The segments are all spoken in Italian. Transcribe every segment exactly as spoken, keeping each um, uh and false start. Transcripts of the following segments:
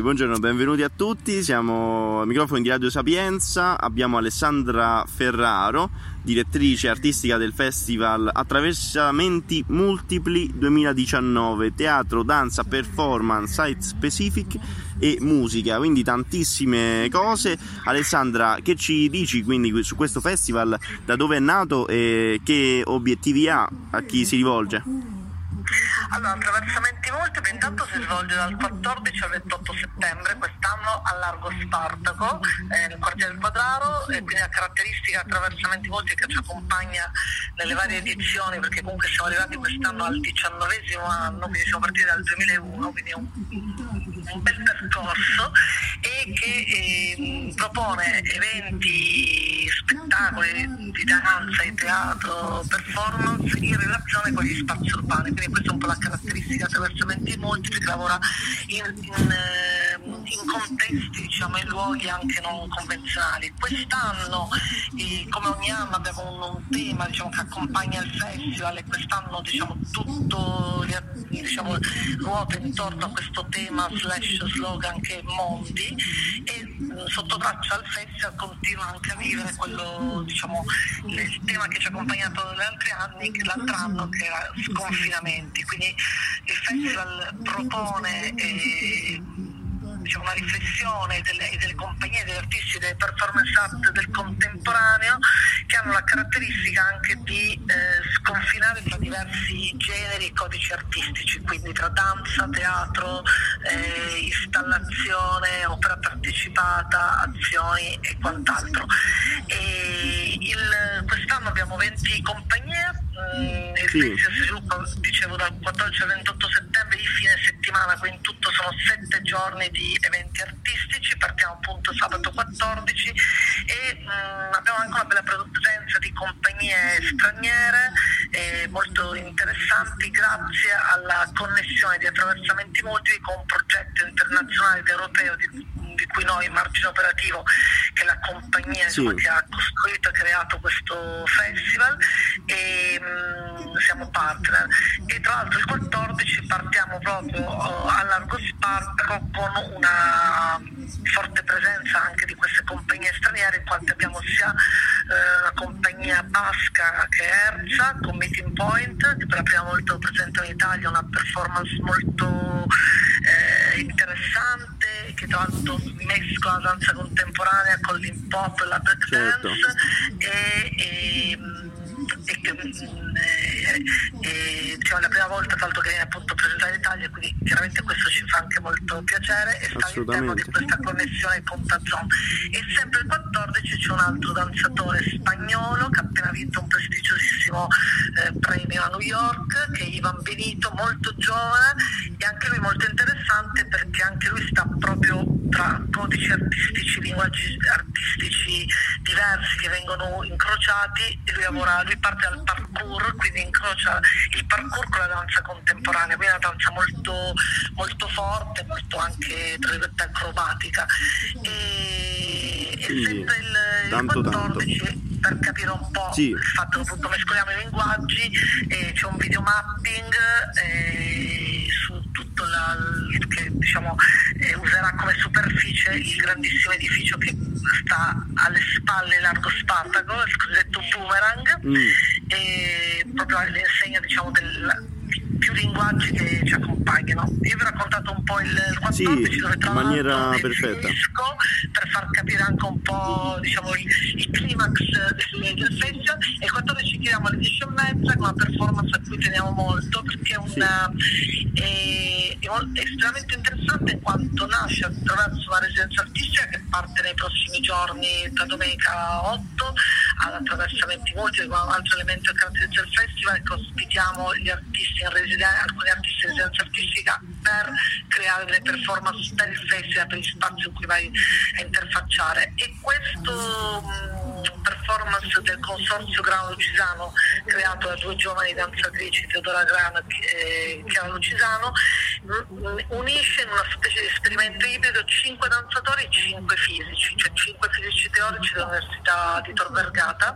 Quindi buongiorno, benvenuti a tutti, siamo al microfono di Radio Sapienza, abbiamo Alessandra Ferraro, direttrice artistica del festival Attraversamenti Multipli duemiladiciannove, teatro, danza, performance, site specific e musica, quindi tantissime cose. Alessandra, che ci dici quindi su questo festival, da dove è nato e che obiettivi ha, a chi si rivolge? Allora, Attraversamenti Multipli intanto si svolge dal quattordici al ventotto settembre quest'anno a Largo Spartaco, eh, nel quartiere del Quadraro, e quindi la caratteristica Attraversamenti Multipli che ci accompagna nelle varie edizioni, perché comunque siamo arrivati quest'anno al diciannovesimo anno, quindi siamo partiti dal duemilauno, quindi è un, un bel percorso, e che eh, propone eventi, spettacoli di danza, di teatro, performance in relazione con gli spazi urbani, quindi questa è un po' la caratteristica Attraversamenti Multipli, che lavora in, in, in contesti, diciamo, in luoghi anche non convenzionali. Quest'anno, eh, come ogni anno, abbiamo un, un tema, diciamo, che accompagna il festival, e quest'anno, diciamo, tutto, diciamo, ruota intorno a questo tema slash slogan che è mondi, e sotto traccia al festival continua anche a vivere quello, diciamo, il tema che ci ha accompagnato negli altri anni, che l'altro anno, che era sconfinamenti. Quindi il festival propone eh, diciamo, una riflessione delle, delle compagnie, degli artisti, delle performance art del contemporaneo, che hanno la caratteristica anche di eh, sconfinare tra diversi generi e codici artistici, quindi tra danza, teatro, eh, installazione, opera partecipata, azioni e quant'altro. E il, quest'anno abbiamo venti compagnie. Il sì. si sviluppa, dicevo, dal quattordici al ventotto settembre di fine settimana, quindi in tutto sono sette giorni di eventi artistici. Partiamo appunto sabato quattordici e mh, abbiamo anche una bella presenza di compagnie straniere eh, molto interessanti, grazie alla connessione di Attraversamenti Multipli con un progetto internazionale ed europeo di, di cui noi, Margine Operativo, che è la compagnia sì. insomma, che ha costruito e creato questo festival, e siamo partner. E tra l'altro il quattordici partiamo proprio a Largo Spartaco con una forte presenza anche di queste compagnie straniere, in quanto abbiamo sia eh, una compagnia basca che è Erza con Meeting Point, che per la prima volta presenta in Italia una performance molto eh, interessante, che tra l'altro mescola la danza contemporanea con l'hip hop e la breakdance, certo. e, e E, che, e, e diciamo, la prima volta tanto che viene appunto presentata in Italia, quindi chiaramente questo ci fa anche molto piacere, e sta all'interno di questa connessione con Tazon. E sempre il quattordici c'è un altro danzatore spagnolo che ha appena vinto un prestigiosissimo eh, premio a New York, che è Ivan Benito, molto giovane, e anche lui molto interessante, perché anche lui sta proprio tra codici artistici, linguaggi artistici diversi che vengono incrociati, e lui lavora lui parte dal parkour, quindi incrocia il parkour con la danza contemporanea, quindi una danza molto, molto forte, molto anche tra virgolette acrobatica. E, e sì, sempre il, tanto, il quattordici tanto. Per capire un po' sì. il fatto che appunto mescoliamo i linguaggi, eh, c'è un video mapping eh, su tutto la, che diciamo eh, userà come superficie il grandissimo edificio che sta alle spalle Largo Spartaco, il cosiddetto Boomerang, mm. e proprio all'insegna, diciamo, del più linguaggi che ci accompagnano. Io vi ho raccontato un po' il quattordici, sì, dove tra l'altro in maniera perfetta, per far capire anche un po', diciamo, il, il climax del, del festival. E il quattordici chiudiamo alle dieci e mezza con una performance a cui teniamo molto, perché è una sì. è, è, è estremamente interessante, in quanto nasce attraverso una residenza artistica che parte nei prossimi giorni, da domenica otto all'Attraversamenti Multipli. Un altro elemento che caratterizza il festival è che ospitiamo gli artisti in residenza, alcuni artisti di residenza artistica, per creare delle performance per il festival, per gli spazi in cui vai a interfacciare. E questo mh, performance performance del consorzio Gran Lucisano creato da due giovani danzatrici, Teodora Gran e Chiara Lucisano, unisce in una specie di esperimento ibrido cinque danzatori e cinque fisici, cioè cinque fisici teorici dell'Università di Tor Vergata,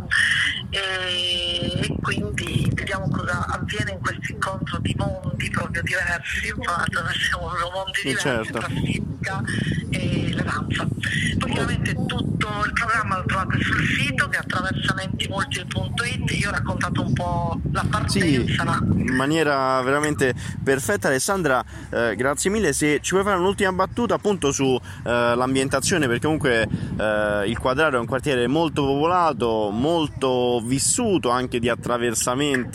e quindi vediamo cosa avviene in questo incontro di mondi proprio diversi, attraversiamo mondi diversi, certo, tra fisica e la danza. Praticamente tutto il programma lo trovate sul sito che è attraversamenti multipli punto it. Io ho raccontato un po' la partenza, sì, ma... in maniera veramente perfetta. Alessandra, eh, grazie mille. Se ci vuoi fare un'ultima battuta appunto sull'ambientazione, eh, perché comunque eh, il Quadraro è un quartiere molto popolato, molto vissuto anche di attraversamenti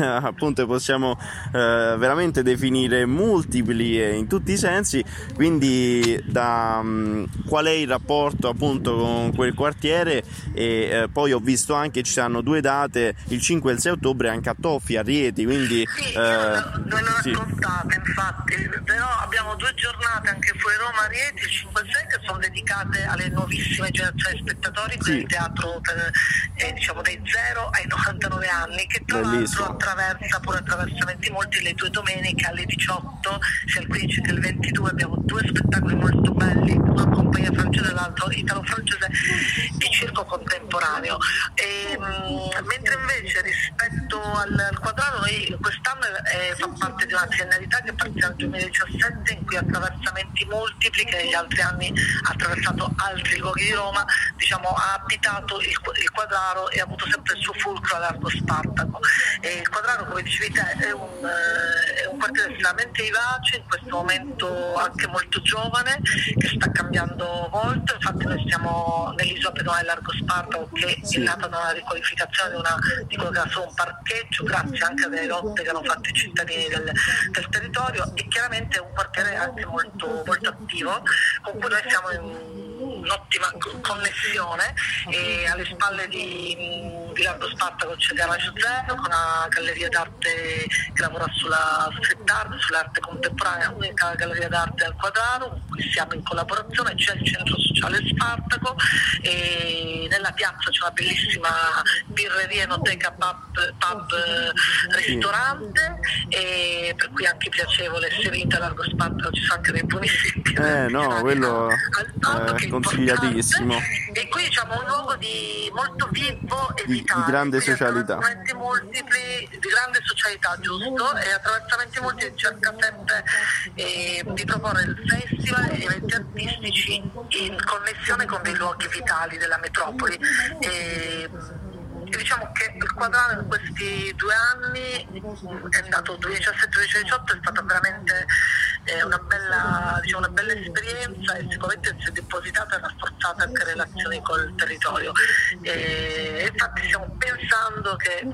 appunto possiamo eh, veramente definire multipli e in tutti i sensi, quindi da um, qual è il rapporto appunto con quel quartiere? E eh, poi ho visto anche ci saranno due date, il cinque e il sei ottobre, anche a Toffia, a Rieti, quindi sì, eh, non l'ho sì. raccontate infatti, però abbiamo due giornate anche fuori Roma a Rieti, il cinque e il sei, che sono dedicate alle nuovissime generazioni di spettatori, quindi sì. teatro per, eh, diciamo dai zero ai novantanove anni, che tra Bellissimo. l'altro attraversa pure attraversamenti molti le due domeniche alle diciotto, sia il quindici che il ventidue, abbiamo due spettacoli molto belli, una compagnia francese e l'altro italo-francese di circo contemporaneo. E, mh, mentre invece rispetto al, al Quadraro, noi quest'anno eh, fa parte di una triennalità che parte dal duemiladiciassette, in cui attraversamenti multipli, che negli altri anni ha attraversato altri luoghi di Roma, diciamo ha abitato il, il Quadraro e ha avuto sempre il suo fulcro a Largo Spartaco. E il Quadraro, come dicevi te, è un, eh, è un quartiere estremamente vivace, in questo momento anche molto giovane, che sta cambiando volto. Infatti noi siamo nell'isola pedonale Largo Spartaco, che sì. è nata da una riqualificazione di, una, di quello che era solo un parcheggio, grazie anche a delle lotte che hanno fatto i cittadini del, del territorio, e chiaramente è un quartiere anche molto, molto attivo, con cui noi siamo in un'ottima connessione, e alle spalle di, di Largo Spartaco c'è Garage Zero, con una galleria d'arte che lavora sulla street art, sull'arte contemporanea, unica galleria d'arte al Quadraro, con cui siamo in collaborazione. C'è il centro sociale Spartaco, e nella piazza c'è una bellissima birreria, enoteca, pub, pub ristorante, e per cui anche piacevole, se venite a Largo Spartaco ci sono anche dei buonissimi eh no quello al pub, eh... che consigliatissimo, e qui diciamo un luogo di molto vivo e di, vitale, di grande socialità, multipli, di grande socialità, giusto, e attraversamenti multipli cerca sempre eh, di proporre il festival e eventi artistici in connessione con dei luoghi vitali della metropoli. E, E diciamo che il Quadraro in questi due anni è andato duemiladiciassette duemiladiciotto, è stata veramente eh, una bella diciamo una bella esperienza, e sicuramente si è depositata e rafforzata anche relazioni col territorio. E infatti stiamo pensando che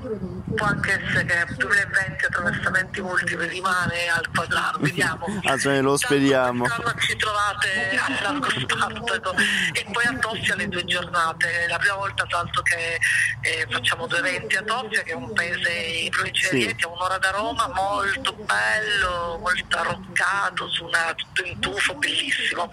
può anche essere che nel duemilaventi attraversamenti multipli rimane al Quadraro, vediamo. Ah, cioè, lo speriamo. Ci trovate a Largo Spartaco e poi a Toffia le due giornate, la prima volta tra l'altro che eh, facciamo due eventi a Toffia, che è un paese in provincia di Rieti, a un'ora da Roma, molto bello, molto arroccato, su una, tutto in tufo, bellissimo,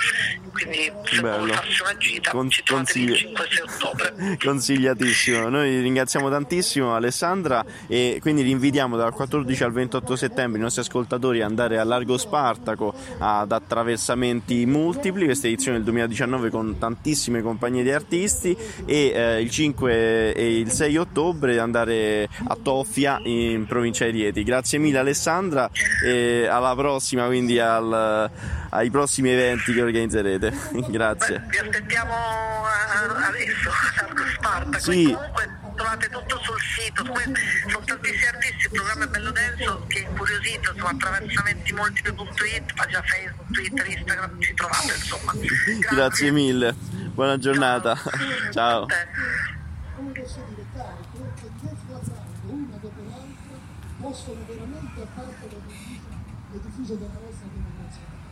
quindi se vuoi farsi una gita Con- ci trovate il cinque sei ottobre. Consigliatissimo, noi ringraziamo tantissimo Alessandra, e quindi rinvitiamo dal quattordici al ventotto settembre i nostri ascoltatori ad andare a Largo Spartaco ad attraversamenti multipli, questa edizione del duemiladiciannove con tantissime compagnie di artisti, e eh, il cinque e il sei ottobre andare a Toffia in provincia di Rieti. Grazie mille Alessandra, e alla prossima, quindi al, ai prossimi eventi che organizzerete. Grazie. Beh, vi aspettiamo adesso a Largo Spartaco, sì. Comunque trovate tutto sul sito, sono tantissimi artisti, il programma è bello denso, che è incuriosito, insomma, attraversamenti multipli punto it, pagina Facebook, Twitter, Instagram, ci trovate insomma. Grazie, Grazie mille, buona giornata. Ciao. Ciao. Invece di recare quel che dieci aziende, una dopo l'altra, possono veramente far parte del diffuso della nostra democrazia.